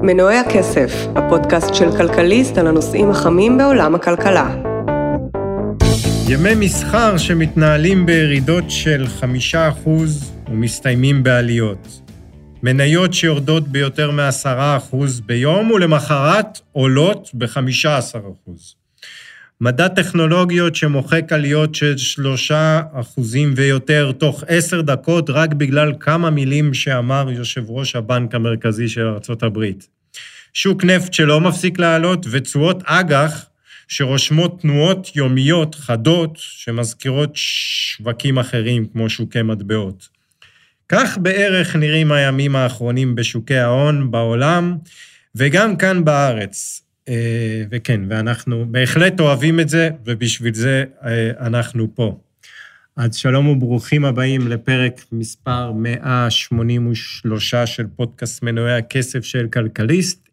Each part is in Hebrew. מנועי הכסף, הפודקאסט של כלכליסט על הנושאים החמים בעולם הכלכלה. ימי מסחר שמתנהלים בירידות של 5% ומסתיימים בעליות. מניות שיורדות ביותר מ10% ביום ולמחרת עולות ב15%. מדע טכנולוגיות שמוחק עליות של 3% ויותר תוך 10 דקות, רק בגלל כמה מילים שאמר יושב ראש הבנק המרכזי של ארצות הברית. שוק נפט שלא מפסיק לעלות, ותשואות אג"ח שרושמות תנועות יומיות חדות, שמזכירות שווקים אחרים כמו שוקי מטבעות. כך בערך נראים הימים האחרונים בשוקי ההון בעולם, וגם כאן בארץ. וכן, ואנחנו בהחלט אוהבים את זה, ובשביל זה אנחנו פה. אז שלום וברוכים הבאים לפרק מספר 183 של פודקאסט מנועי הכסף של כלכליסט,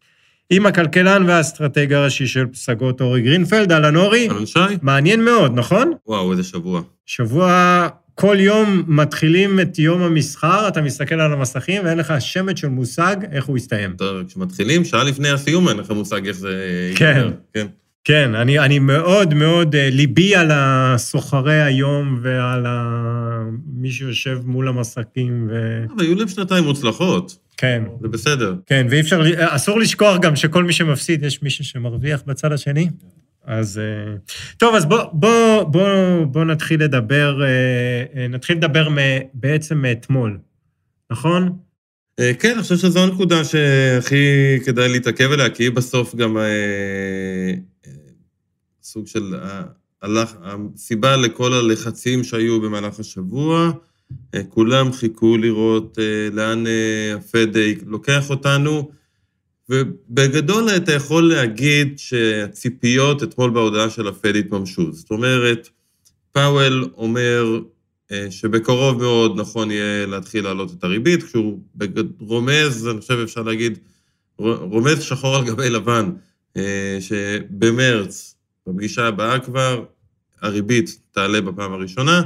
עם הכלכלן והאסטרטג הראשי של פסגות אורי גרינפלד. אלן אורי. אלן שי. מעניין מאוד, נכון? וואו, איזה שבוע. שבוע, כל יום מתחילים את יום המסחר, אתה מסתכל על המסכים ואין לך שמץ של מושג איך הוא יסתיים. טוב, כשמתחילים, שעה לפני הסיום, אין לך מושג איך זה יסתיים. כן, כן, אני מאוד מאוד ליבי על הסוחרי היום ועל מי שיושב מול המסכים. אבל היו להם 2 מוצלחות. כן. זה בסדר. כן, ואי אפשר, אסור לשכוח גם שכל מי שמפסיד, יש מישהו שמרוויח בצד השני. אז טוב, אז בוא נתחיל לדבר בעצם מאתמול, נכון? כן, אני חושב שזו הנקודה שהכי כדאי להתעכב אליה, כי בסוף גם סוג של הסיבה לכל הלחצים שהיו במהלך השבוע, כולם חיכו לראות לאן הפד לוקח אותנו, ובגדול אתה יכול להגיד שהציפיות אתמול בהודעה של הפד התממשו. זאת אומרת, פאוול אומר שבקרוב מאוד נכון יהיה להתחיל לעלות את הריבית, כשהוא רומז, אני חושב אפשר להגיד, רומז שחור על גבי לבן, שבמרץ, בפגישה הבאה כבר, הריבית תעלה בפעם הראשונה,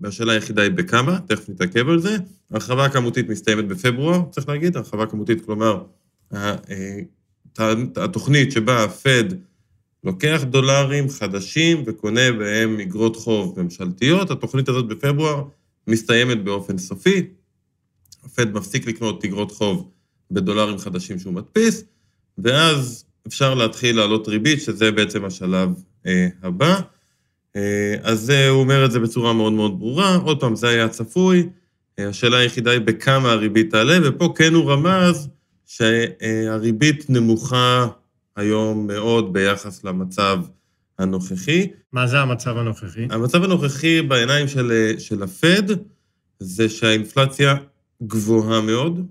והשאלה היחידה היא בכמה, תכף נתעכב על זה. הרחבה כמותית מסתיימת בפברואר, צריך להגיד, הרחבה כמותית, כלומר, התוכנית שבה הפד לוקח דולרים חדשים וקונה בהם אגרות חוב ממשלתיות, התוכנית הזאת בפברואר מסתיימת באופן סופי, הפד מפסיק לקנות אגרות חוב בדולרים חדשים שהוא מדפיס, ואז אפשר להתחיל לעלות ריבית, שזה בעצם השלב הבא. אז הוא אומר את זה בצורה מאוד מאוד ברורה, עוד פעם זה היה צפוי, השאלה היחידה היא בכמה הריבית תעלה, ופה כן הוא רמז שהריבית נמוכה היום מאוד ביחס למצב הנוכחי. מה זה המצב הנוכחי? המצב הנוכחי בעיניים של הפד, זה שהאינפלציה גבוהה מאוד,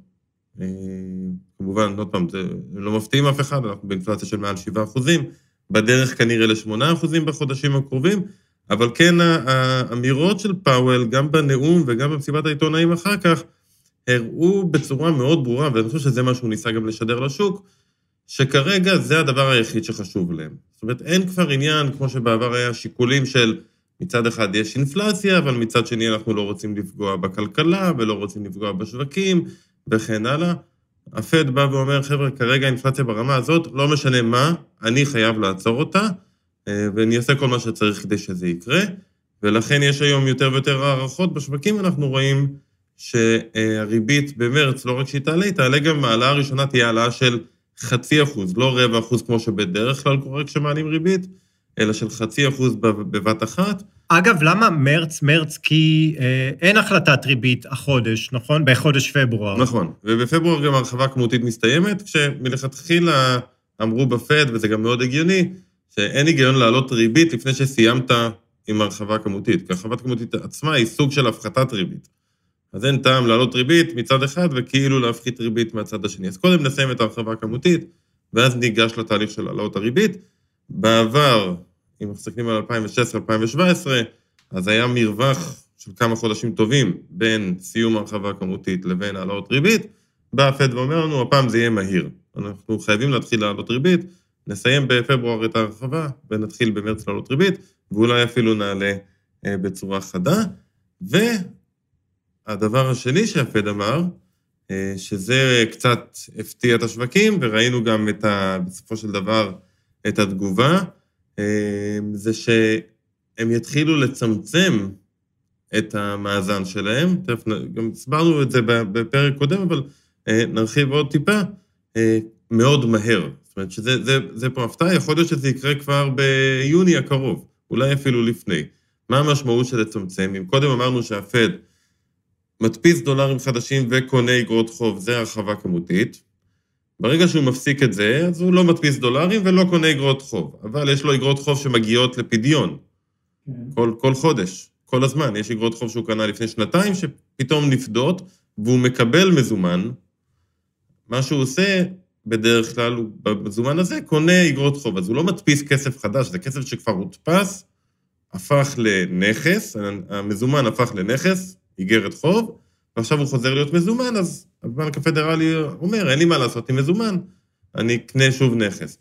כמובן, עוד פעם, זה לא מפתיעים אף אחד, אנחנו באינפלציה של מעל 7%, בדרך כנראה ל8% בחודשים הקרובים, אבל כן האמירות של פאוול, גם בנאום וגם במסיבת העיתונאים אחר כך, הראו בצורה מאוד ברורה, ואני חושב שזה מה שהוא ניסה גם לשדר לשוק, שכרגע זה הדבר היחיד שחשוב להם. זאת אומרת, אין כבר עניין, כמו שבעבר היה שיקולים של, מצד אחד יש אינפלציה, אבל מצד שני אנחנו לא רוצים לפגוע בכלכלה, ולא רוצים לפגוע בשווקים, וכן הלאה. הפד בא ואומר, חבר'ה, כרגע האינפלציה ברמה הזאת, לא משנה מה, אני חייב לעצור אותה, ואני אעשה כל מה שצריך כדי שזה יקרה, ולכן יש היום יותר ויותר הערכות בשווקים, אנחנו רואים שהריבית במרץ, לא רק שהיא תעלה, היא תעלה גם העלה הראשונה, תהיה העלה של 0.5%, לא 0.25% כמו שבדרך כלל קורה כשמעלים ריבית, אלא של 0.5% בבת אחת. אגב, למה מרץ? מרץ כי אין החלטת ריבית החודש, נכון? בחודש פברואר. נכון, ובפברואר גם הרחבה כמותית מסתיימת, כשמלכתחילה אמרו בפד, וזה גם מאוד הגיוני, שאין היגיון לעלות ריבית לפני שסיימת עם הרחבה כמותית, כי הרחבה כמותית עצמה היא סוג של הפחתת ריבית. אז אין טעם לעלות ריבית מצד אחד, וכאילו להפחית ריבית מהצד השני. אז קודם נסיים את הרחבה הכמותית, ואז ניגש לתהליך של העלות הריבית. בעבר, אם מסתכלים על 2016-2017, אז היה מרווח של כמה חודשים טובים בין סיום הרחבה הכמותית לבין העלות ריבית, בא הפד ואומר לנו, הפעם זה יהיה מהיר. אנחנו חייבים להתחיל לעלות ריבית, נסיים בפברואר את הרחבה, ונתחיל במרץ לעלות ריבית, ואולי אפילו נעלה בצורה חדה, הדבר השני שהפד אמר, שזה קצת הפתיע את השווקים, וראינו גם בסופו של דבר את התגובה, זה שהם יתחילו לצמצם את המאזן שלהם, גם הסברנו את זה בפרק קודם, אבל נרחיב עוד טיפה, מאוד מהר. זאת אומרת, שזה פה הפתעה, יכול להיות שזה יקרה כבר ביוני הקרוב, אולי אפילו לפני. מה המשמעות של לצמצם? אם קודם אמרנו שהפד מדפיס דולרים חדשים וקונה אגרות חוב, זה הרחבה כמותית. ברגע שהוא מפסיק את זה, אז הוא לא מדפיס דולרים ולא קונה אגרות חוב, אבל יש לו אגרות חוב שמגיעות לפדיון. כל חודש, כל הזמן. יש אגרות חוב שהוא קנה לפני שנתיים, שפתאום נפדות, והוא מקבל מזומן. מה שהוא עושה, בדרך כלל, בזומן הזה, קונה אגרות חוב. אז הוא לא מדפיס כסף חדש, זה כסף שכבר הודפס, הפך לנכס, המזומן הפך לנכס, איגרת חוב, ועכשיו הוא חוזר להיות מזומן, אז הבנק הפדרלי אומר, אין לי מה לעשות עם מזומן, אני אקנה שוב נכס.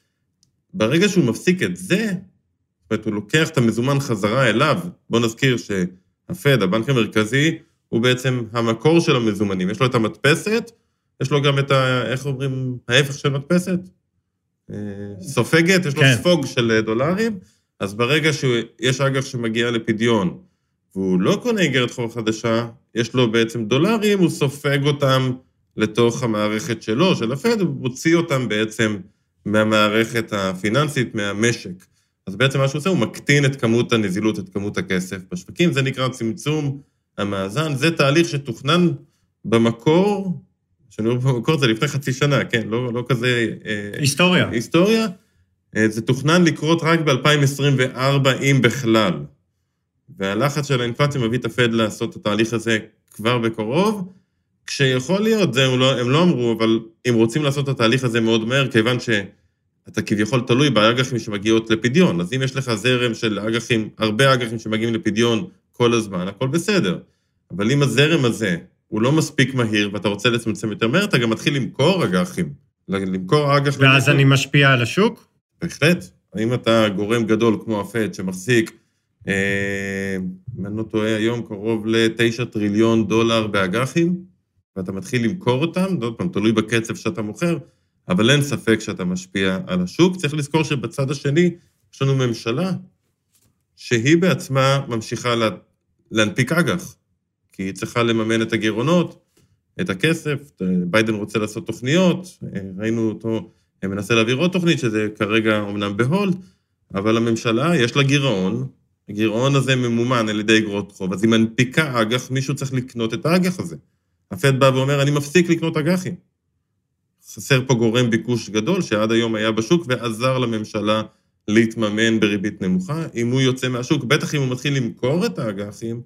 ברגע שהוא מפסיק את זה, זאת אומרת, הוא לוקח את המזומן חזרה אליו, בוא נזכיר שהפד, הבנק המרכזי, הוא בעצם המקור של המזומנים, יש לו את המדפסת, יש לו גם את, איך אומרים, ההפך של מדפסת? סופגת, יש לו ספוג של דולרים, אז ברגע שיש אג"ח שמגיע לפדיון, והוא לא קונה איגרת חוב חדשה, יש לו בעצם דולרים, הוא סופג אותם לתוך המערכת שלו, של הפד, הוא מוציא אותם בעצם מהמערכת הפיננסית, מהמשק. אז בעצם מה שהוא עושה, הוא מקטין את כמות הנזילות, את כמות הכסף בשווקים, זה נקרא צמצום המאזן, זה תהליך שתוכנן במקור, שנראה במקור זה לפני חצי שנה, כן, לא כזה... היסטוריה. היסטוריה, זה תוכנן לקרות רק ב-2024, אם בכלל. והלחץ של האינפלציה מביא את הפד לעשות את התהליך הזה כבר בקרוב, כשיכול להיות, זה הם לא אמרו, אבל אם רוצים לעשות את התהליך הזה מאוד מהר, כיוון שאתה כביכול תלוי באג"חים שמגיעות לפדיון, אז אם יש לך זרם של אג"חים, הרבה אג"חים שמגיעים לפדיון כל הזמן, הכל בסדר. אבל אם הזרם הזה הוא לא מספיק מהיר, ואתה רוצה לצמצם יותר מהר, אתה גם מתחיל למכור אג"חים. למכור אג"ח... ואז אני משפיע על השוק? בהחלט. אם אתה גורם גדול כמו הפד שמחזיק אם אני לא טועה היום קרוב ל$9 טריליון באג"חים, ואתה מתחיל למכור אותם, עוד פעם, תלוי בקצב שאתה מוכר, אבל אין ספק שאתה משפיע על השוק. צריך לזכור שבצד השני, יש לנו ממשלה, שהיא בעצמה ממשיכה להנפיק אג"ח, כי היא צריכה לממן את הגירעונות, את הכסף, ביידן רוצה לעשות תוכניות, ראינו אותו, הם מנסה להעביר עוד תוכנית, שזה כרגע אומנם בהולד, אבל הממשלה יש לה גירעון, הגירעון הזה ממומן על ידי אגרות חוב, אז אם הנפיקה אג"ח, מישהו צריך לקנות את האג"ח הזה. הפד בא ואומר, אני מפסיק לקנות אג"חים. חסר פה גורם ביקוש גדול, שעד היום היה בשוק, ועזר לממשלה להתממן בריבית נמוכה. אם הוא יוצא מהשוק, בטח אם הוא מתחיל למכור את האג"חים,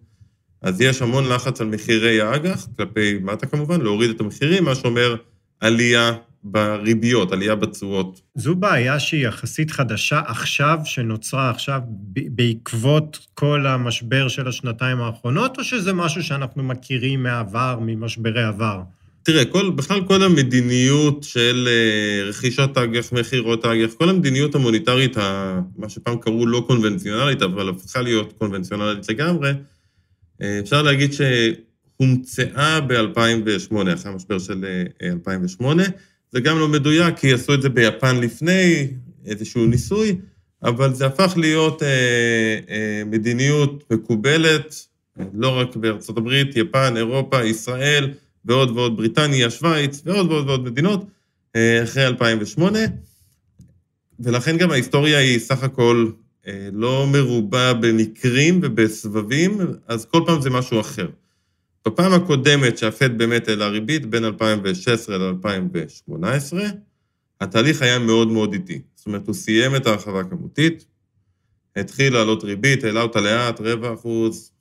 אז יש המון לחץ על מחירי האג"ח, כלפי מטה כמובן, להוריד את המחירים, מה שאומר עלייה בריביות, עלייה בצורות. זו בעיה שהיא יחסית חדשה עכשיו, שנוצרה עכשיו בעקבות כל המשבר של השנתיים האחרונות, או שזה משהו שאנחנו מכירים מהעבר, ממשברי עבר? תראה, בכלל כל המדיניות של רכישת אג"ח, מחירות אג"ח, כל המדיניות המוניטרית, מה שפעם קראו לא קונבנציונלית, אבל הפכה להיות קונבנציונלית לגמרי, אפשר להגיד שהומצאה ב-2008, אחרי המשבר של 2008, זה גם לא מדויק, כי עשו את זה ביפן לפני, איזשהו ניסוי, אבל זה הפך להיות מדיניות מקובלת, לא רק בארצות הברית, יפן, אירופה, ישראל, ועוד ועוד בריטניה, שוויץ, ועוד ועוד ועוד מדינות, אחרי 2008, ולכן גם ההיסטוריה היא סך הכל לא מרובה במקרים ובסבבים, אז כל פעם זה משהו אחר. בפעם הקודמת שהפד באמת העלה ריבית, בין 2016 ל-2018, התהליך היה מאוד מאוד איטי. זאת אומרת, הוא סיים את ההרחבה כמותית, התחיל לעלות ריבית, העלה אותה לאט, 0.25%,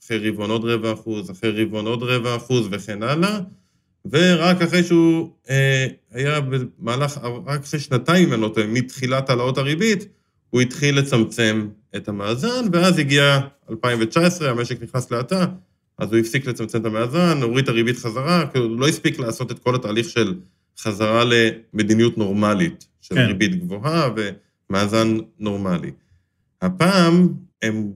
אחרי רבעון עוד 0.25%, אחרי רבעון עוד 0.25%, וכן הלאה, ורק אחרי שהוא היה במהלך, רק אחרי שנתיים, מתחילת העלאות הריבית, הוא התחיל לצמצם את המאזן, ואז הגיע 2019, המשק נכנס להאטה, אז הוא הפסיק לצמצם את המאזן, הוריד את הריבית חזרה, כי הוא לא הספיק לעשות את כל התהליך של חזרה למדיניות נורמלית, של ריבית גבוהה ומאזן נורמלי. הפעם הם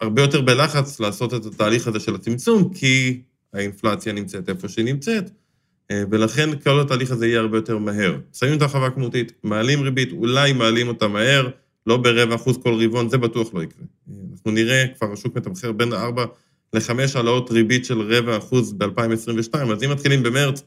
הרבה יותר בלחץ לעשות את התהליך הזה של הצמצום, כי האינפלציה נמצאת איפה שהיא נמצאת, ולכן כל התהליך הזה יהיה הרבה יותר מהר. שמים את החווה כמותית, מעלים ריבית, אולי מעלים אותה מהר, לא ברבע אחוז כל רבעון, זה בטוח לא יקרה. אנחנו נראה, כבר השוק מתמחר בין 4-5 העלאות ריבית של רבע אחוז ב-2022, אז אם מתחילים במרץ,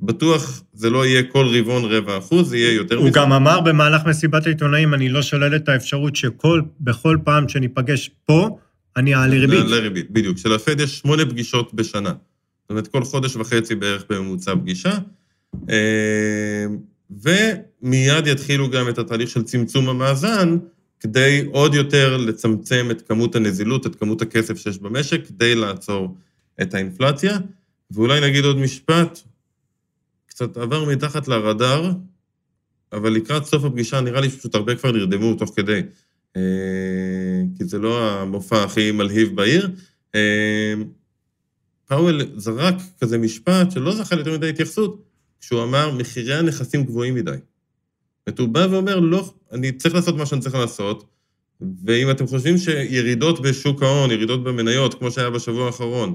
בטוח זה לא יהיה כל רבעון רבע אחוז, זה יהיה יותר... הוא גם אמר במהלך מסיבת העיתונאים, אני לא שולל את האפשרות שבכל פעם שניפגש פה, אני אעלה ריבית. אעלה ריבית, בדיוק. של הפד יש 8 פגישות בשנה. זאת אומרת, כל חודש וחצי בערך בממוצע פגישה. ומיד יתחילו גם את התהליך של צמצום המאזן, כדי עוד יותר לצמצם את כמות הנזילות, את כמות הכסף שיש במשק, כדי לעצור את האינפלציה. ואולי נגיד עוד משפט, קצת עבר מתחת לרדאר, אבל לקראת סוף הפגישה נראה לי שפשוט הרבה כבר נרדמו תוך כדי, כי זה לא המופע הכי מלהיב בעיר. פאוול זרק כזה משפט שלא זכה יותר מדי התייחסות, כשהוא אמר, מחירי הנכסים גבוהים מדי. הוא בא ואומר, לא, אני צריך לעשות מה שאני צריך לעשות, ואם אתם חושבים שירידות בשוק ההון, ירידות במניות, כמו שהיה בשבוע האחרון,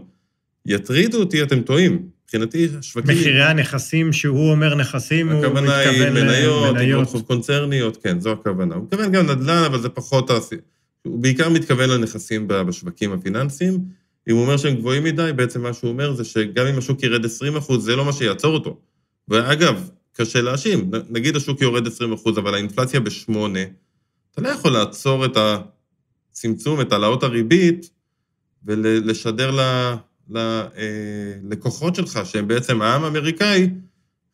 יטרידו אותי, אתם טועים. מבחינתי, שווקים... מחירי הנכסים, שהוא אומר נכסים, הוא מתכוון למניות. הכוונה היא מניות, עם חוב קונצרניות, כן, זו הכוונה. הוא מתכוון גם נדל"ן, אבל זה פחות... הוא בעיקר מתכוון לנכסים בשווקים הפיננסיים. אם הוא אומר שהם גבוהים מדי, בעצם מה שהוא אומר זה שגם אם השוק ירד 20%, זה לא מה שיעצור אותו. ואגב, קשה להאשים. נגיד השוק יורד 20%, אבל האינפלציה ב8, אתה לא יכול לעצור את הצמצום, את העלאות הריבית, ולשדר ללקוחות שלך, שהם בעצם העם האמריקאי,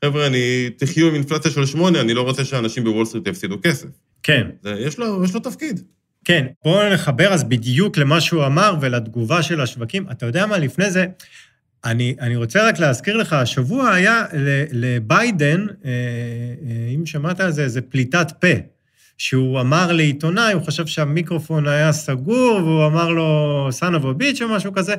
חבר'ה, אני תחיו עם אינפלציה של 8, אני לא רוצה שאנשים בוול סטריט יפסידו כסף. כן. יש לו תפקיד. כן, בואו נחבר אז בדיוק למה שהוא אמר ולתגובה של השווקים. אתה יודע מה, לפני זה, אני רוצה רק להזכיר לך, השבוע היה לביידן, אם שמעת על זה, זה פליטת פה, שהוא אמר לעיתונאי, הוא חשב שהמיקרופון היה סגור, והוא אמר לו, son of a bitch או משהו כזה,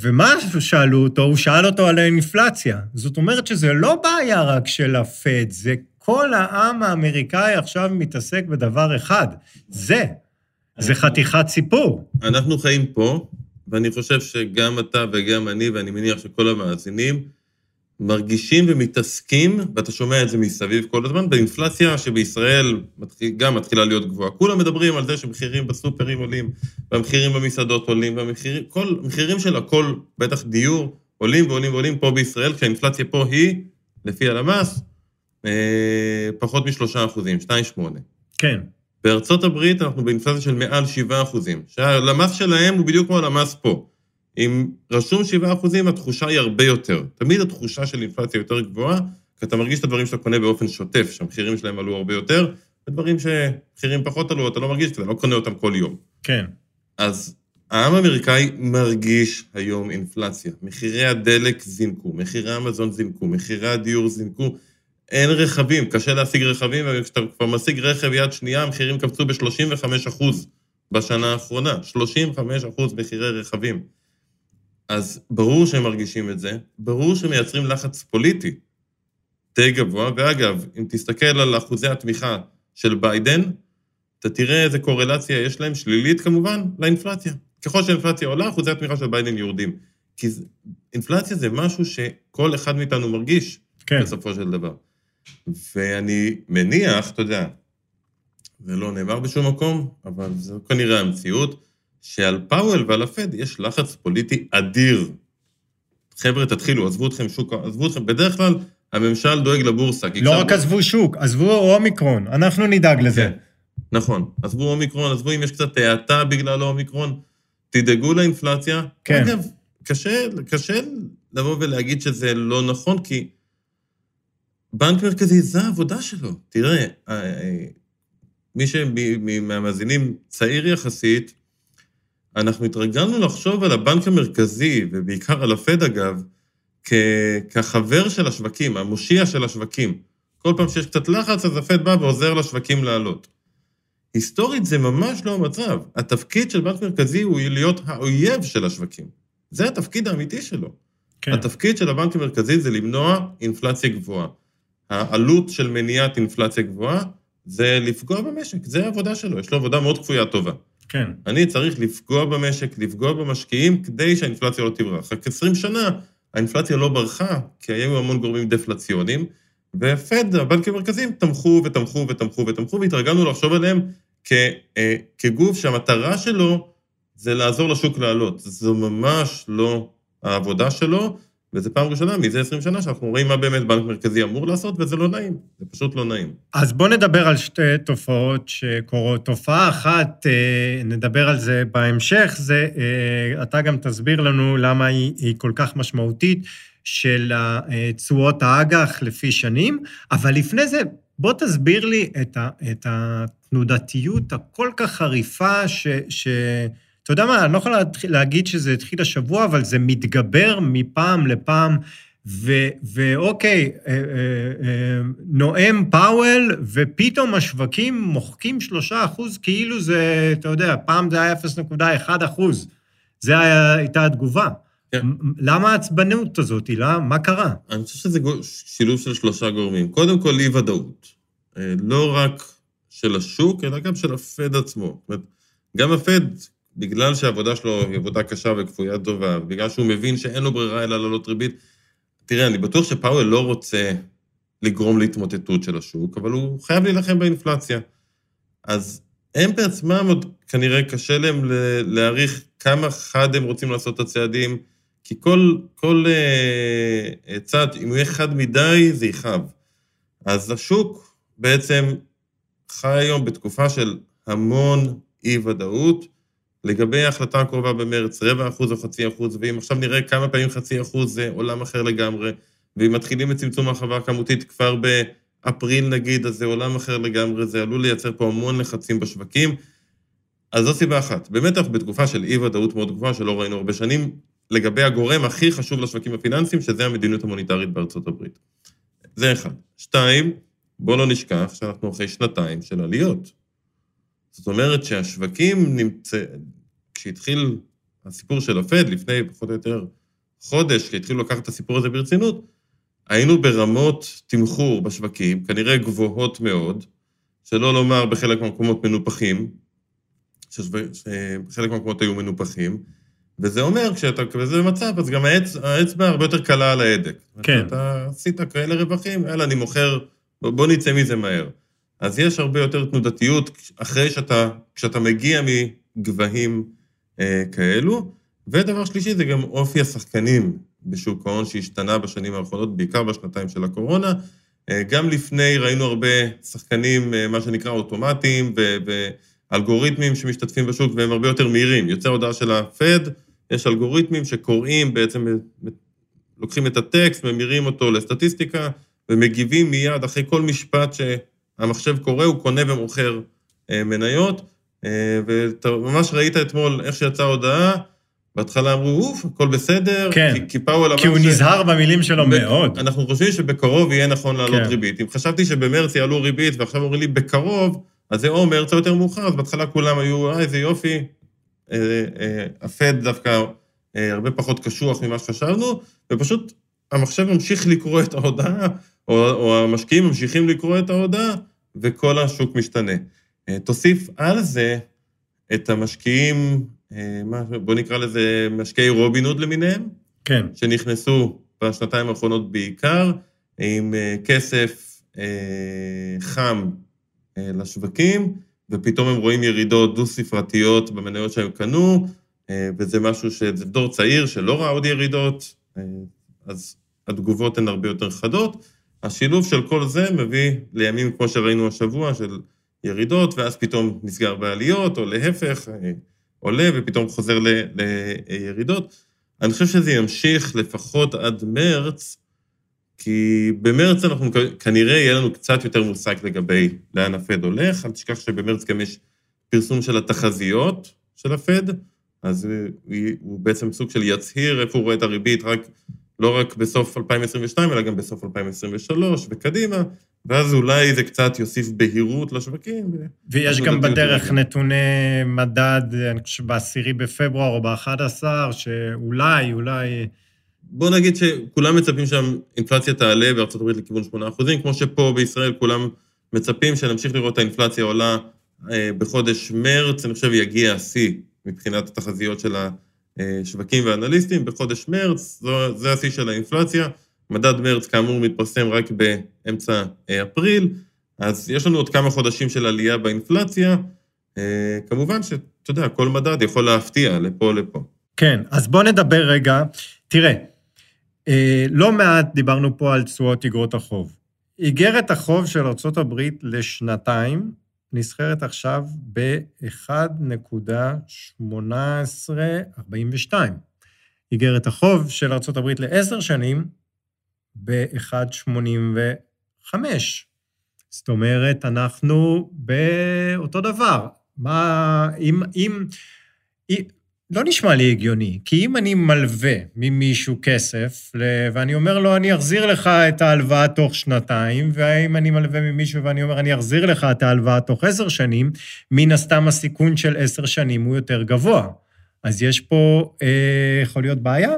ומה שאלו אותו? הוא שאל אותו על האינפלציה. זאת אומרת שזה לא בעיה רק של הפד, זה כל העם האמריקאי עכשיו מתעסק בדבר אחד. זה חתיכת סיפור. אנחנו חיים פה, ואני חושב שגם אתה וגם אני, ואני מניח שכל המאזינים, מרגישים ומתעסקים, ואתה שומע את זה מסביב כל הזמן, באינפלציה שבישראל גם מתחילה להיות גבוהה. כולם מדברים על זה שמחירים בסופרים עולים, והמחירים במסעדות עולים, והמחירים של הכל, בטח דיור, עולים ועולים ועולים פה בישראל, כשהאינפלציה פה היא, לפי הלמ"ס, פחות מ3%, 2.8. כן. בארצות הברית אנחנו באינפלציה של מעל 7%, שהלמ"ס שלהם הוא בדיוק כמו הלמ"ס פה. אם רשום 7%, התחושה היא הרבה יותר. תמיד התחושה של אינפלציה יותר גבוהה, כי אתה מרגיש את הדברים שאתה קונה באופן שוטף, שהמחירים שלהם עלו הרבה יותר, ודברים שמחירים פחות עלו, אתה לא מרגיש, אתה לא קונה אותם כל יום. כן. אז העם האמריקאי מרגיש היום אינפלציה. מחירי הדלק זינקו, מחירי המזון זינקו, מחירי הדיור זינקו, אין רכבים, קשה להשיג רכבים, וכשאתה כבר משיג רכב יד שנייה, המחירים קפצו ב-35% בשנה האחרונה, 35% מחירי רכבים. אז ברור שהם מרגישים את זה, ברור שמייצרים לחץ פוליטי די גבוה, ואגב, אם תסתכל על אחוזי התמיכה של ביידן, אתה תראה איזה קורלציה יש להם, שלילית כמובן, לאינפלציה. ככל שהאינפלציה עולה, אחוזי התמיכה של ביידן יורדים. כי אינפלציה זה משהו שכל אחד מאיתנו מרגיש, כן. בסופו של דבר. ואני מניח, אתה יודע, זה לא נאמר בשום מקום, אבל זה כנראה המציאות, שעל פאוול ועל הפד יש לחץ פוליטי אדיר. חבר'ה, תתחילו, עזבו אתכם שוק, עזבו אתכם, בדרך כלל הממשל דואג לבורסה. לא רק עזבו שוק, עזבו אומיקרון, אנחנו נדאג לזה. נכון, עזבו אומיקרון, עזבו אם יש קצת האטה בגלל אומיקרון, תדאגו לאינפלציה. אגב, קשה לבוא ולהגיד שזה לא נכון, כי בנק מרכזי זה העבודה שלו. תראה, מי שמהמאזינים צעיר יחסית, אנחנו התרגלנו לחשוב על הבנק המרכזי, ובעיקר על הפד אגב, כחבר של השווקים, המושיע של השווקים. כל פעם שיש קצת לחץ, אז הפד בא ועוזר לשווקים לעלות. היסטורית זה ממש לא המצב. התפקיד של בנק מרכזי הוא להיות האויב של השווקים. זה התפקיד האמיתי שלו. כן. התפקיד של הבנק המרכזי זה למנוע אינפלציה גבוהה. העלות של מניעת אינפלציה גבוהה זה לפגוע במשק, זה העבודה שלו, יש לו עבודה מאוד כפויה טובה. כן. אני צריך לפגוע במשק, לפגוע במשקיעים, כדי שהאינפלציה לא תברח. רק 20 שנה, האינפלציה לא ברחה, כי היו המון גורמים דפלציוניים, והפד, הבנקים המרכזיים, תמכו ותמכו ותמכו ותמכו, והתרגלנו לחשוב עליהם כגוף שהמטרה שלו זה לעזור לשוק לעלות. זו ממש לא העבודה שלו, וזו פעם ראשונה, מזה 20 שנה, שאנחנו רואים מה באמת בנק מרכזי אמור לעשות, וזה לא נעים, זה פשוט לא נעים. אז בואו נדבר על שתי תופעות שקורות. תופעה אחת, נדבר על זה בהמשך, זה, אתה גם תסביר לנו למה היא כל כך משמעותית, של תשואות האג"ח לפי שנים, אבל לפני זה, בוא תסביר לי את התנודתיות הכל כך חריפה, אתה יודע מה, אני לא יכול להגיד שזה התחיל השבוע, אבל זה מתגבר מפעם לפעם, ואוקיי, נואם פאוול, ופתאום השווקים מוחקים 3%, כאילו זה, אתה יודע, פעם זה היה 0.1%, זה הייתה התגובה. למה העצבנות הזאת? מה קרה? אני חושב שזה שילוב של 3 גורמים. קודם כל, אי ודאות. לא רק של השוק, אלא גם של הפד עצמו. גם הפד, בגלל שהעבודה שלו היא עבודה קשה וכפויה טובה, בגלל שהוא מבין שאין לו ברירה אלא לעלות ריבית, תראה, אני בטוח שפאוול לא רוצה לגרום להתמוטטות של השוק, אבל הוא חייב להילחם באינפלציה. אז הם בעצמם עוד כנראה קשה להם להעריך כמה חד הם רוצים לעשות את הצעדים, כי כל צעד, אם הוא יהיה חד מדי, זה יחב. אז השוק בעצם חי היום בתקופה של המון אי-ודאות, לגבי ההחלטה הקרובה במרץ, 0.25% או 0.5%, ואם עכשיו נראה כמה פעמים 0.5%, זה עולם אחר לגמרי, ואם מתחילים את צמצום ההרחבה הכמותית כבר באפריל נגיד, אז זה עולם אחר לגמרי, זה עלול לייצר פה המון לחצים בשווקים, אז זו סיבה אחת. באמת אנחנו בתקופה של אי-ודאות מאוד גבוהה, שלא ראינו הרבה שנים, לגבי הגורם הכי חשוב לשווקים הפיננסיים, שזה המדיניות המוניטרית בארצות הברית. זה אחד. 2, בוא לא נשכח שאנחנו אחרי 2 של עליות. זאת אומרת שהשווקים כשהתחיל הסיפור של הפד, לפני פחות או יותר חודש, כשהתחילו לקחת את הסיפור הזה ברצינות, היינו ברמות תמחור בשווקים, כנראה גבוהות מאוד, שלא לומר בחלק מהמקומות מנופחים, שחלק מהמקומות היו מנופחים, וזה אומר, כשאתה כזה במצב, אז גם האצבע הרבה יותר קלה על ההדק. כן. אתה עשית כאלה רווחים, אלא אני מוכר, בוא נצא מזה מהר. אז יש הרבה יותר תנודתיות אחרי כשאתה מגיע מגבהים כאלו, ודבר שלישי זה גם אופי השחקנים בשוק ההון שהשתנה בשנים האחרונות, בעיקר בשנתיים של הקורונה, גם לפני ראינו הרבה שחקנים, מה שנקרא אוטומטיים ואלגוריתמים שמשתתפים בשוק, והם הרבה יותר מהירים, יוצא הודעה של הפד, יש אלגוריתמים שקוראים בעצם, לוקחים את הטקסט, ממירים אותו לסטטיסטיקה, ומגיבים מיד אחרי כל משפט המחשב קורא, הוא קונה ומוכר מניות, ואתה ממש ראית אתמול איך שיצאה הודעה, בהתחלה אמרו, הכל בסדר, כן, כי הוא נזהר במילים שלו מאוד. אנחנו חושבים שבקרוב יהיה נכון לעלות ריבית. אם חשבתי שבמרץ יעלו ריבית, ועכשיו אומרים לי בקרוב, אז זה או מרץ או יותר מאוחר, אז בהתחלה כולם היו, איזה יופי, הפד דווקא הרבה פחות קשוח ממה שחשבנו, ופשוט המחשב ממשיך לקרוא את ההודעה, או המשקיעים ממשיכים לקרוא את ההודעה, וכל השוק משתנה. תוסיף על זה את המשקיעים, בוא נקרא לזה משקיעי רובין הוד למיניהם, כן. שנכנסו בשנתיים האחרונות בעיקר, עם כסף חם לשווקים, ופתאום הם רואים ירידות דו-ספרתיות במניות שהם קנו, וזה משהו שזה דור צעיר שלא ראה עוד ירידות, אז התגובות הן הרבה יותר חדות, השילוב של כל זה מביא לימים, כמו שראינו השבוע, של ירידות, ואז פתאום נסגר בעליות, או להפך, עולה, ופתאום חוזר לירידות. אני חושב שזה ימשיך לפחות עד מרץ, כי במרץ אנחנו כנראה יהיה לנו קצת יותר מושג לגבי לאן הפד הולך, אל תשכח שבמרץ גם יש פרסום של התחזיות של הפד, אז הוא בעצם סוג של יצהיר איפה הוא רואה את הריבית, לא רק בסוף 2022, אלא גם בסוף 2023, וקדימה, ואז אולי זה קצת יוסיף בהירות לשווקים. ויש גם בדרך נתוני מדד, אני חושב, ב10 בפברואר או ב11, שאולי... בוא נגיד שכולם מצפים שהאינפלציה תעלה בארצות הברית לכיוון 8%, כמו שפה בישראל כולם מצפים שנמשיך לראות את האינפלציה עולה בחודש מרץ, אני חושב יגיע השיא מבחינת התחזיות של השווקים והאנליסטים, בחודש מרץ, זה השיא של האינפלציה, מדד מרץ כאמור מתפרסם רק באמצע אפריל, אז יש לנו עוד כמה חודשים של עלייה באינפלציה, כמובן שאתה יודע, כל מדד יכול להפתיע לפה לפה. כן, אז בוא נדבר רגע, תראה, לא מעט דיברנו פה על תשואות איגרות החוב. איגרת החוב של ארצות הברית לשנתיים, נסחרת עכשיו ב-1.1842. איגרת החוב של ארצות הברית ל-10 שנים, ב-1.85. זאת אומרת, אנחנו באותו דבר. מה, אם לא נשמע לי הגיוני, כי אם אני מלווה ממישהו כסף, ואני אומר לו, אני אחזיר לך את ההלוואה תוך שנתיים, ואם אני מלווה ממישהו ואני אומר, אני אחזיר לך את ההלוואה תוך 10 שנים, מן הסתם הסיכון של 10 שנים הוא יותר גבוה. אז יש פה, יכול להיות בעיה?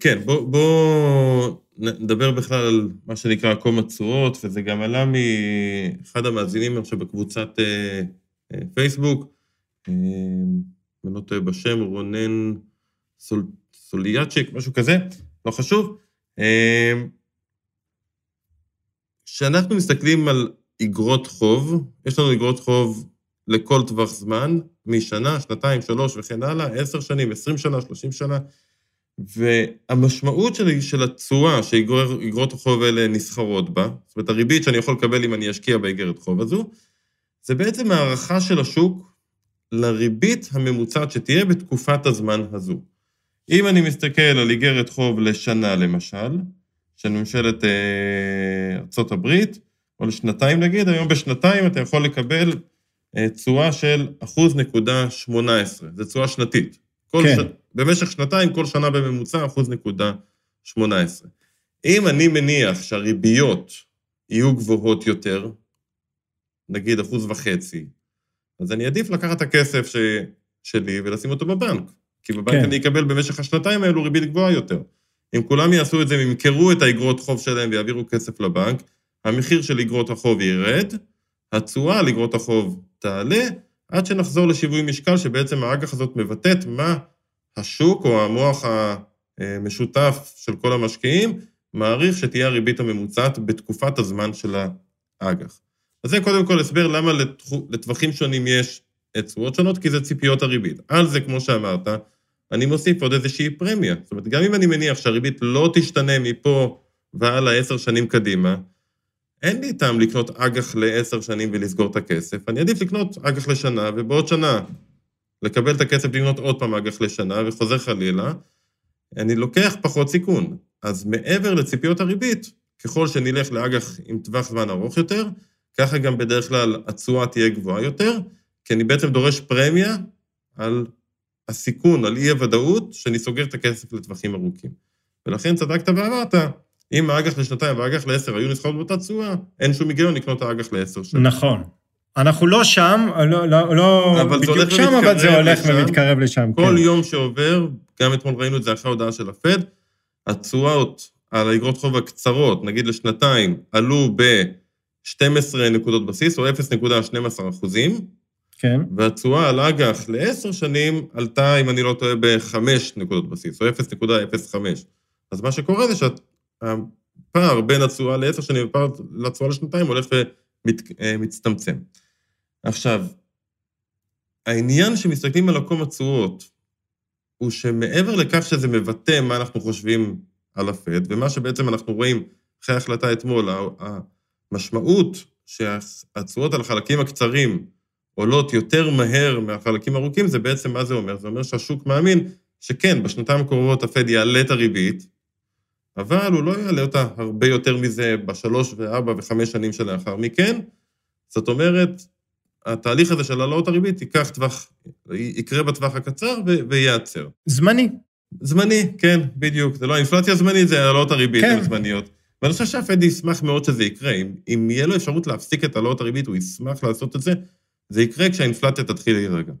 כן, בוא נדבר בכלל על מה שנקרא קום התשואות, וזה גם עלה מאחד המאזינים שבקבוצת פייסבוק, מנותו בשם רונן סוליאצ'יק, משהו כזה, לא חשוב. כשאנחנו מסתכלים על איגרות חוב, יש לנו איגרות חוב לכל טווח זמן, משנה, שנתיים, 3 וכן הלאה, 10 שנים, 20 שנה, 30 שנה, והמשמעות של התשואה שאיגרות החוב האלה נסחרות בה, זאת אומרת, הריבית שאני יכול לקבל אם אני אשקיע באיגרת חוב הזו, זה בעצם הערכה של השוק, לריבית הממוצעת שתהיה בתקופת הזמן הזו. אם אני מסתכל על איגרת חוב לשנה למשל, של ממשלת ארצות הברית, או לשנתיים נגיד, היום בשנתיים אתה יכול לקבל תשואה של 1.18%, זה תשואה שנתית. כן. במשך שנתיים, כל שנה בממוצע 1.18%. אם אני מניח שהריביות יהיו גבוהות יותר, נגיד 1.5%, אז אני עדיף לקחת את הכסף שלי ולשים אותו בבנק, כי בבנק אני אקבל במשך השנתיים האלו ריבית גבוהה יותר. אם כולם יעשו את זה, אם ימכרו את האיגרות חוב שלהם ויעבירו כסף לבנק, המחיר של איגרות החוב ירד, התשואה על איגרות החוב תעלה, עד שנחזור לשיווי משקל, שבעצם האג"ח הזאת מבטאת מה השוק או המוח המשותף של כל המשקיעים, מעריך שתהיה הריבית הממוצעת בתקופת הזמן של האג"ח. אז זה קודם כל הסבר למה לטווחים שונים יש תשואות שונות, כי זה ציפיות הריבית. על זה, כמו שאמרת, אני מוסיף עוד איזושהי פרמיה. זאת אומרת, גם אם אני מניח שהריבית לא תשתנה מפה ועלה 10 שנים קדימה, אין לי טעם לקנות אג"ח ל10 שנים ולסגור את הכסף. אני עדיף לקנות אג"ח לשנה, ובעוד שנה לקבל את הכסף לקנות עוד פעם אג"ח לשנה, וחוזר חלילה, אני לוקח פחות סיכון. אז מעבר לציפיות הריבית, ככל שנלך לאג"ח עם טווח זמן ארוך יותר, ככה גם בדרך כלל התשואה תהיה גבוהה יותר, כי אני בעצם דורש פרמיה על הסיכון, על אי-הוודאות, שאני סוגר את הכסף לטווחים ארוכים. ולכן צדקת ואמרת, אם האג"ח לשנתיים והאג"ח ל10 היו נסחרות באותה תשואה, אין שום היגיון לקנות האג"ח ל10 שנים. נכון. אנחנו לא שם, לא בדיוק שם, אבל זה הולך ומתקרב לשם. כל יום שעובר, גם אתמול ראינו את זה אחרי ההודעה של הפד, התשואות על האיגרות חוב הקצרות, נגיד לשנתיים, עלו ב 12 נקודות בסיס, או 0.12%. כן. והתשואה על אג"ח ל10 שנים עלתה, אם אני לא טועה, ב5 נקודות בסיס, או 0.05. אז מה שקורה זה שהפער בין התשואה ל10 שנים ופער לתשואה לשנתיים הולך ומצטמצם. עכשיו, העניין שמסתכלים על עקום התשואות, הוא שמעבר לכך שזה מבטא מה אנחנו חושבים על הפד, ומה שבעצם אנחנו רואים אחרי ההחלטה אתמול, משמעות שהתשואות על החלקים הקצרים עולות יותר מהר מהחלקים ארוכים, זה בעצם מה זה אומר? זה אומר שהשוק מאמין שכן, בשנתיים הקרובות הפד יעלה את הריבית, אבל הוא לא יעלה אותה הרבה יותר מזה ב3 ו4 ו5 שנים שלאחר מכן. זאת אומרת, התהליך הזה של העלאות הריבית ייקח טווח, יקרה בטווח הקצר וייעצר. זמני, כן, בדיוק. זה לא האינפלציה זמנית, זה העלאות הריבית הזמניות. ואני חושב שהפד ישמח מאוד שזה יקרה. אם יהיה לו אפשרות להפסיק את העלאות הריבית, הוא ישמח לעשות את זה, זה יקרה כשהאינפלציה תתחיל להירגע.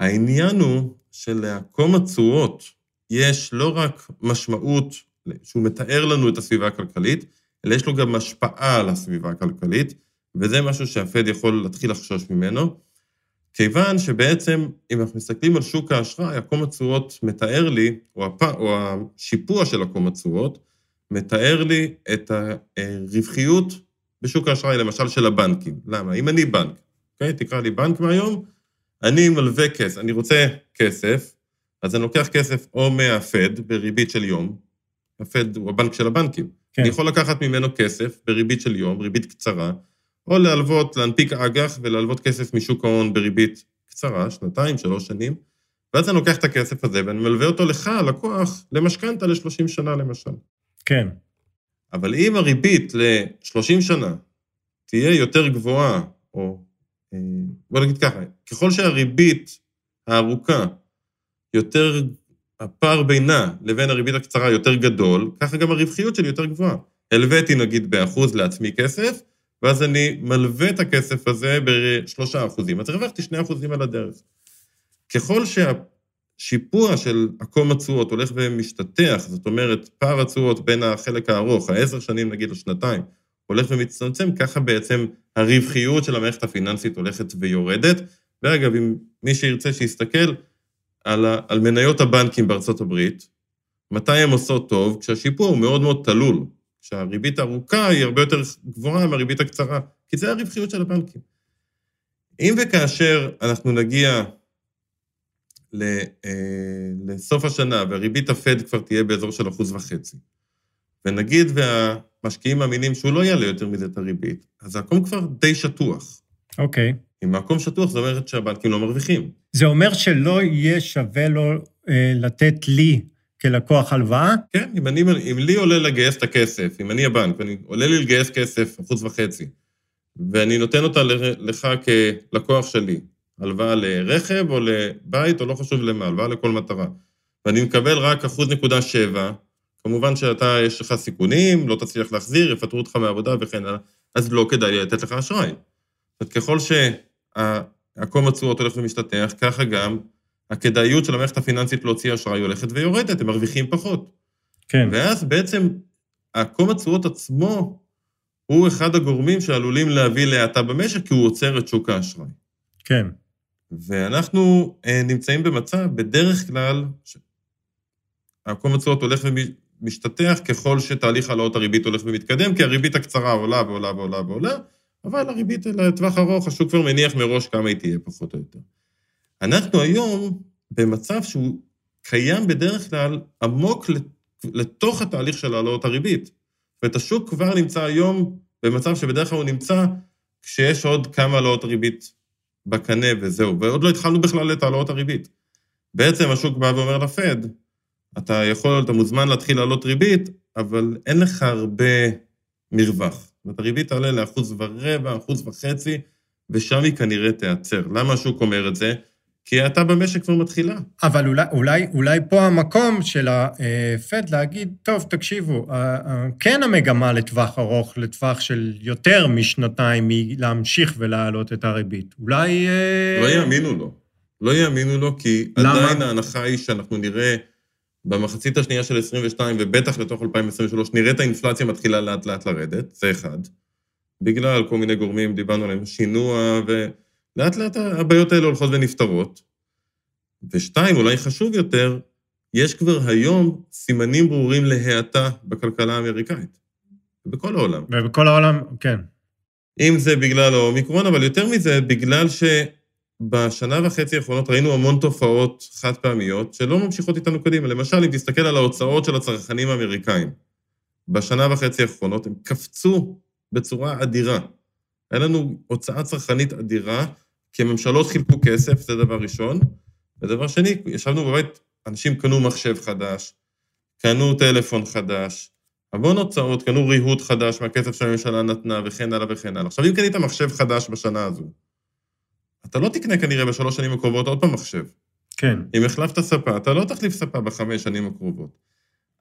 העניין הוא שלעקום התשואות יש לא רק משמעות שהוא מתאר לנו את הסביבה הכלכלית, אלא יש לו גם השפעה על הסביבה הכלכלית, וזה משהו שהפד יכול להתחיל לחשוש ממנו, כיוון שבעצם, אם אנחנו מסתכלים על שוק האשראי, הקום התשואות מתאר לי, או השיפוע של הקום התשואות, מתאר לי את הרווחיות בשוק האשראי, למשל של הבנקים. למה? אם אני בנק, אוקיי? תקרא לי בנק מהיום, אני מלווה כסף, אני רוצה כסף, אז אני לוקח כסף או מהפד בריבית של יום, הפד הוא הבנק של הבנקים, כן. אני יכול לקחת ממנו כסף בריבית של יום, ריבית קצרה, או להלוות, להנפיק אג"ח ולהלוות כסף משוק ההון בריבית קצרה, 2-3 שנים, ואז אני לוקח את הכסף הזה ואני מלווה אותו לך, לקוח, למשכנתה ל-30 שנה למשל. כן. אבל אם הריבית ל-30 שנה תהיה יותר גבוהה, או בוא נגיד ככה, ככל שהריבית הארוכה יותר, הפער בינה לבין הריבית הקצרה יותר גדול, ככה גם הרווחיות שלי יותר גבוהה. הלוויתי נגיד באחוז לעצמי כסף, ואז אני מלווה את הכסף הזה ב3%. אז הרווחתי 2% על הדרך. ככל שהשיפוע של עקום התשואות הולך ומשתתח, זאת אומרת, פער התשואות בין החלק הארוך, 10 שנים נגיד ל2 הולך ומצטמצם, ככה בעצם הרווחיות של המערכת הפיננסית הולכת ויורדת. ואגב, אם מי שירצה שיסתכל על מניות הבנקים בארצות הברית, מתי הם עושות טוב? כשהשיפוע הוא מאוד מאוד תלול, כשהריבית הארוכה היא הרבה יותר גבוהה מהריבית הקצרה, כי זה הרווחיות של הבנקים. אם וכאשר אנחנו נגיע לסוף השנה, והריבית הפד כבר תהיה באזור של 1.5%, ונגיד והמשקיעים מאמינים שהוא לא יעלה יותר מזה את הריבית, אז המקום כבר די שטוח. אוקיי. אם מקום שטוח, זה אומר שהבנקים לא מרוויחים. זה אומר שלא יהיה שווה לו לתת לי כלקוח הלוואה? כן, אם לי עולה לגייס את הכסף, אם אני הבנק, עולה לי לגייס כסף 1.5%, ואני נותן אותה לך כלקוח שלי, הלוואה לרכב או לבית, או לא חשוב למה, הלוואה לכל מטרה, ואני מקבל רק 1.7%, כמובן שאתה, יש לך סיכונים, לא תצליח להחזיר, יפטרו אותך מהעבודה וכן הלאה, אז לא כדאי לתת לך אשראי. זאת ככל שהקום התשואות הולך ומשתתח, ככה גם הכדאיות של המערכת הפיננסית להוציא אשראי הולכת ויורדת, הם מרוויחים פחות. כן. ואז בעצם הקום התשואות עצמו הוא אחד הגורמים שעלולים להביא להאטה במשק, כי הוא עוצר את שוק האשראי. כן. ואנחנו נמצאים במצב, בדרך כלל, הקום התשואות הולך ומשתתח, ככל שתהליך העלאות הריבית הולך ומתקדם, כי הריבית הקצרה עולה ועולה ועולה ועולה, אבל הריבית לטווח ארוך, השוק כבר מניח מראש כמה היא תהיה פחות או יותר. אנחנו היום במצב שהוא קיים בדרך כלל עמוק לתוך התהליך של העלאות הריבית, ואת השוק כבר נמצא היום במצב שבדרך כלל הוא נמצא כשיש עוד כמה העלאות הריבית בקנה וזהו, ועוד לא התחלנו בכלל את העלאות הריבית. בעצם השוק בא ואומר לפד, אתה מוזמן להתחיל לעלות ריבית, אבל אין לך הרבה מרווח. זאת הריבית תעלה ל1.25%, 1.5%, ושם היא כנראה תיעצר. למה השוק אומר את זה? כי אתה במשק כבר מתחילה. אבל אולי פה המקום של הפד להגיד, טוב, תקשיבו, כן המגמה לטווח ארוך, לטווח של יותר מ2 שנים, היא להמשיך ולהעלות את הריבית. אולי... לא יאמינו לו. לא יאמינו לו, כי עדיין ההנחה היא שאנחנו נראה במחצית השנייה של 22, ובטח לתוך 2023, נראה את האינפלציה מתחילה לאט לאט לרדת, זה אחד. בגלל כל מיני גורמים, דיברנו עליהם שינוע, ולאט לאט הבעיות האלה הולכות ונפטרות. ו2, אולי חשוב יותר, יש כבר היום סימנים ברורים להאטה בכלכלה האמריקאית. בכל העולם. ובכל העולם, כן. אם זה בגלל האומיקרון, אבל יותר מזה, בגלל בשנה וחצי האחרונות ראינו המון תופעות חד פעמיות שלא ממשיכות איתנו קדימה. למשל, אם תסתכל על ההוצאות של הצרכנים האמריקאים, בשנה וחצי האחרונות הם קפצו בצורה אדירה. היה לנו הוצאה צרכנית אדירה, כי הממשלות חילקו כסף, זה דבר ראשון. ודבר שני, ישבנו בבית, אנשים קנו מחשב חדש, קנו טלפון חדש, המון הוצאות, קנו ריהוט חדש מהכסף שהממשלה נתנה וכן הלאה וכן הלאה. עכשיו, אם קנית מחשב חדש בשנה הזו, אתה לא תקנה כנראה ב3 שנים הקרובות עוד פעם מחשב. כן. אם החלפת ספה, אתה לא תחליף ספה ב5 שנים הקרובות.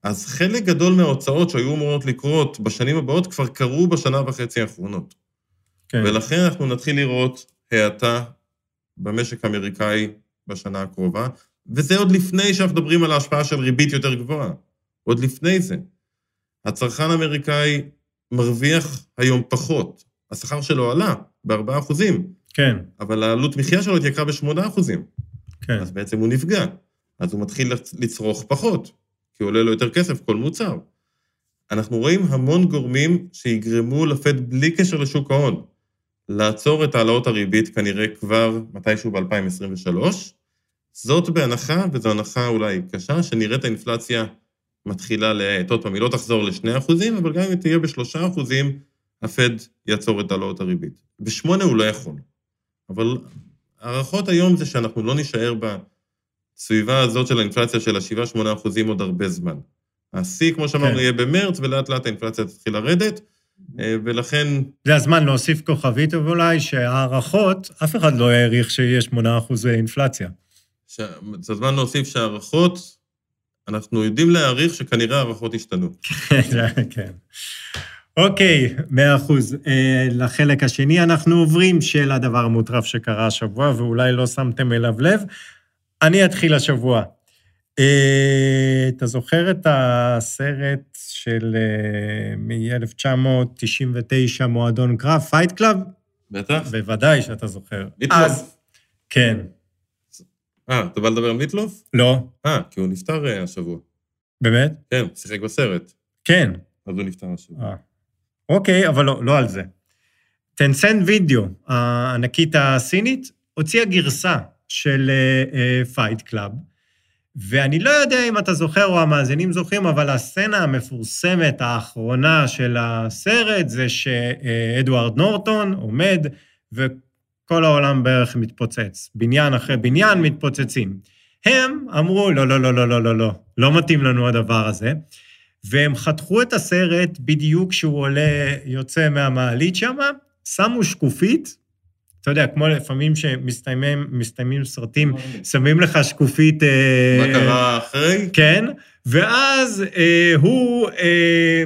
אז חלק גדול מההוצאות שהיו אמורות לקרות בשנים הבאות, כבר קרו בשנה וחצי האחרונות. כן. ולכן אנחנו נתחיל לראות האטה במשק האמריקאי בשנה הקרובה, וזה עוד לפני שאנחנו מדברים על ההשפעה של ריבית יותר גבוהה. עוד לפני זה. הצרכן האמריקאי מרוויח היום פחות. השכר שלו עלה ב4%. כן. אבל העלות מחיה שלו התייקרה ב8%. כן. אז בעצם הוא נפגע. אז הוא מתחיל לצרוך פחות, כי עולה לו יותר כסף כל מוצר. אנחנו רואים המון גורמים שיגרמו לפד בלי קשר לשוק ההון, לעצור את העלאות הריבית כנראה כבר מתישהו ב-2023, זאת בהנחה, וזו הנחה אולי קשה, שנראית האינפלציה מתחילה להאט, היא לא תחזור ל2%, אבל גם אם תהיה ב3%, הפד יעצור את העלאות הריבית. ב8 הוא לא יכול. אבל הערכות היום זה שאנחנו לא נשאר בסביבה הזאת של האינפלציה של 7-8% עוד הרבה זמן. השיא, כמו שאמרנו, יהיה במרץ, ולאט לאט האינפלציה תתחיל לרדת, ולכן... זה הזמן להוסיף כוכבית, ואולי שהערכות, אף אחד לא העריך שיהיה 8% אינפלציה. זה הזמן להוסיף שהערכות, אנחנו יודעים להעריך שכנראה הערכות השתנו. כן. אוקיי, 100%. לחלק השני אנחנו עוברים של הדבר המוטרף שקרה השבוע, ואולי לא שמתם אליו לב. אני אתחיל השבוע. אתה זוכר את הסרט של מ-1999 מועדון קרב, פייט קלאב? בטח. בוודאי שאתה זוכר. ביטלוף? כן. אתה בא לדבר על ביטלוף? לא. כי הוא נפטר השבוע. באמת? כן, שיחק בסרט. כן. אז הוא נפטר השבוע. אוקיי, אבל לא על זה. טנסנט וידאו, הענקית הסינית, הוציאה גרסה של פייט קלאב, ואני לא יודע אם אתה זוכר או המאזינים זוכרים, אבל הסצנה המפורסמת האחרונה של הסרט זה שאדוארד נורטון עומד וכל העולם בערך מתפוצץ. בניין אחרי בניין מתפוצצים. הם אמרו, לא, לא, לא, לא, לא, לא, לא, לא מתאים לנו הדבר הזה, והם חתכו את הסרט בדיוק כשהוא עולה, יוצא מהמעלית שם, שמו שקופית, אתה יודע, כמו לפעמים שמסתיימים סרטים, שמים לך שקופית... מה קרה אחרי? כן, ואז הוא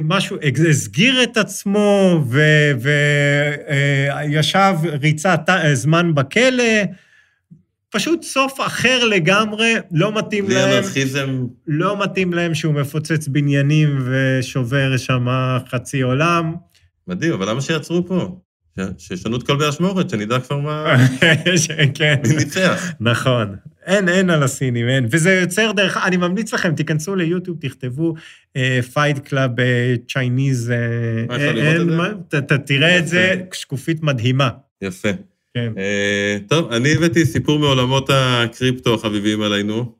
משהו, הסגיר את עצמו, וישב ריצה זמן בכלא, פשוט סוף אחר לגמרי, לא מתאים להם... לא מתאים להם שהוא מפוצץ בניינים ושובר שם חצי עולם. מדהים, אבל למה שיצרו פה? שישנו את כל באשמורת, שנדע כבר מה... כן. ניצח. נכון. אין על הסינים, אין. וזה יוצר דרך... אני ממליץ לכם, תיכנסו ליוטיוב, תכתבו Fight Club Chinese... מה אפשר לראות את זה? אתה תראה את זה, שקופית מדהימה. יפה. כן. טוב, אני הבאתי סיפור מעולמות הקריפטו החביבים עלינו.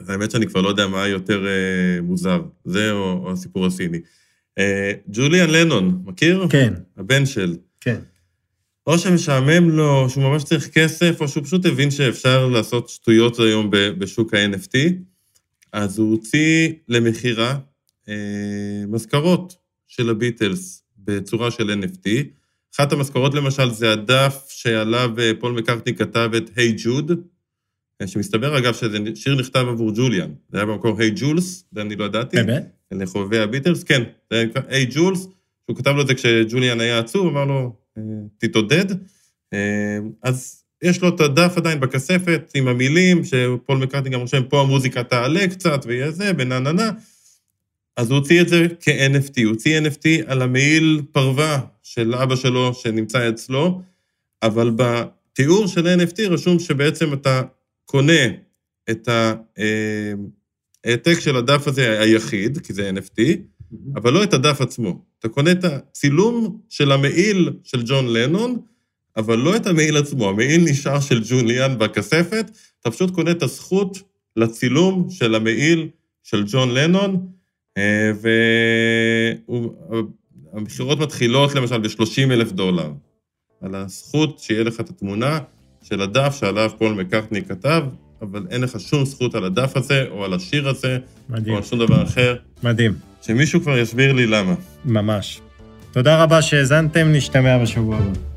אז האמת שאני כבר לא יודע מה יותר מוזר. זה או הסיפור הסיני. ג'וליאן לנון, מכיר? כן. הבן של. כן. או שמשעמם לו, שהוא ממש צריך כסף, או שהוא פשוט הבין שאפשר לעשות שטויות היום בשוק ה-NFT, אז הוא הוציא למחירה מזכרות של הביטלס בצורה של NFT. אחת המזכרות למשל זה הדף שעליו פול מקארטני כתב את Hey Jude, שמסתבר אגב שזה שיר נכתב עבור ג'וליאן. זה היה במקור Hey Jules, זה אני לא ידעתי. באמת? לחובבי הביטלס, כן, היי ג'ולס, שהוא כתב לו את זה כשג'וליאן היה עצוב, אמר לו, תתעודד, אז יש לו את הדף עדיין בכספת, עם המילים, שפול מקארטני גם רושם, פה המוזיקה תעלה קצת, ויהיה זה, בנעננה, אז הוא הוציא את זה כ-NFT, הוא הוציא NFT על המעיל פרווה של אבא שלו, שנמצא אצלו, אבל בתיאור של NFT רשום שבעצם אתה קונה את ה... העתק של הדף הזה היחיד, כי זה NFT, אבל לא את הדף עצמו. אתה קונה את הצילום של המעיל של ג'ון לנון, אבל לא את המעיל עצמו, המעיל נשאר של ג'וליאן בכספת, אתה פשוט קונה את הזכות לצילום של המעיל של ג'ון לנון, והמחירות מתחילות למשל ב$30,000, על הזכות שיהיה לך את התמונה של הדף שעליו פול מקארטני כתב, אבל אין לך שום זכות על הדף הזה, או על השיר הזה, מדהים. או על שום דבר אחר. מדהים. שמישהו כבר יסביר לי למה. ממש. תודה רבה שהזנתם, נשתמע בשבוע הבא.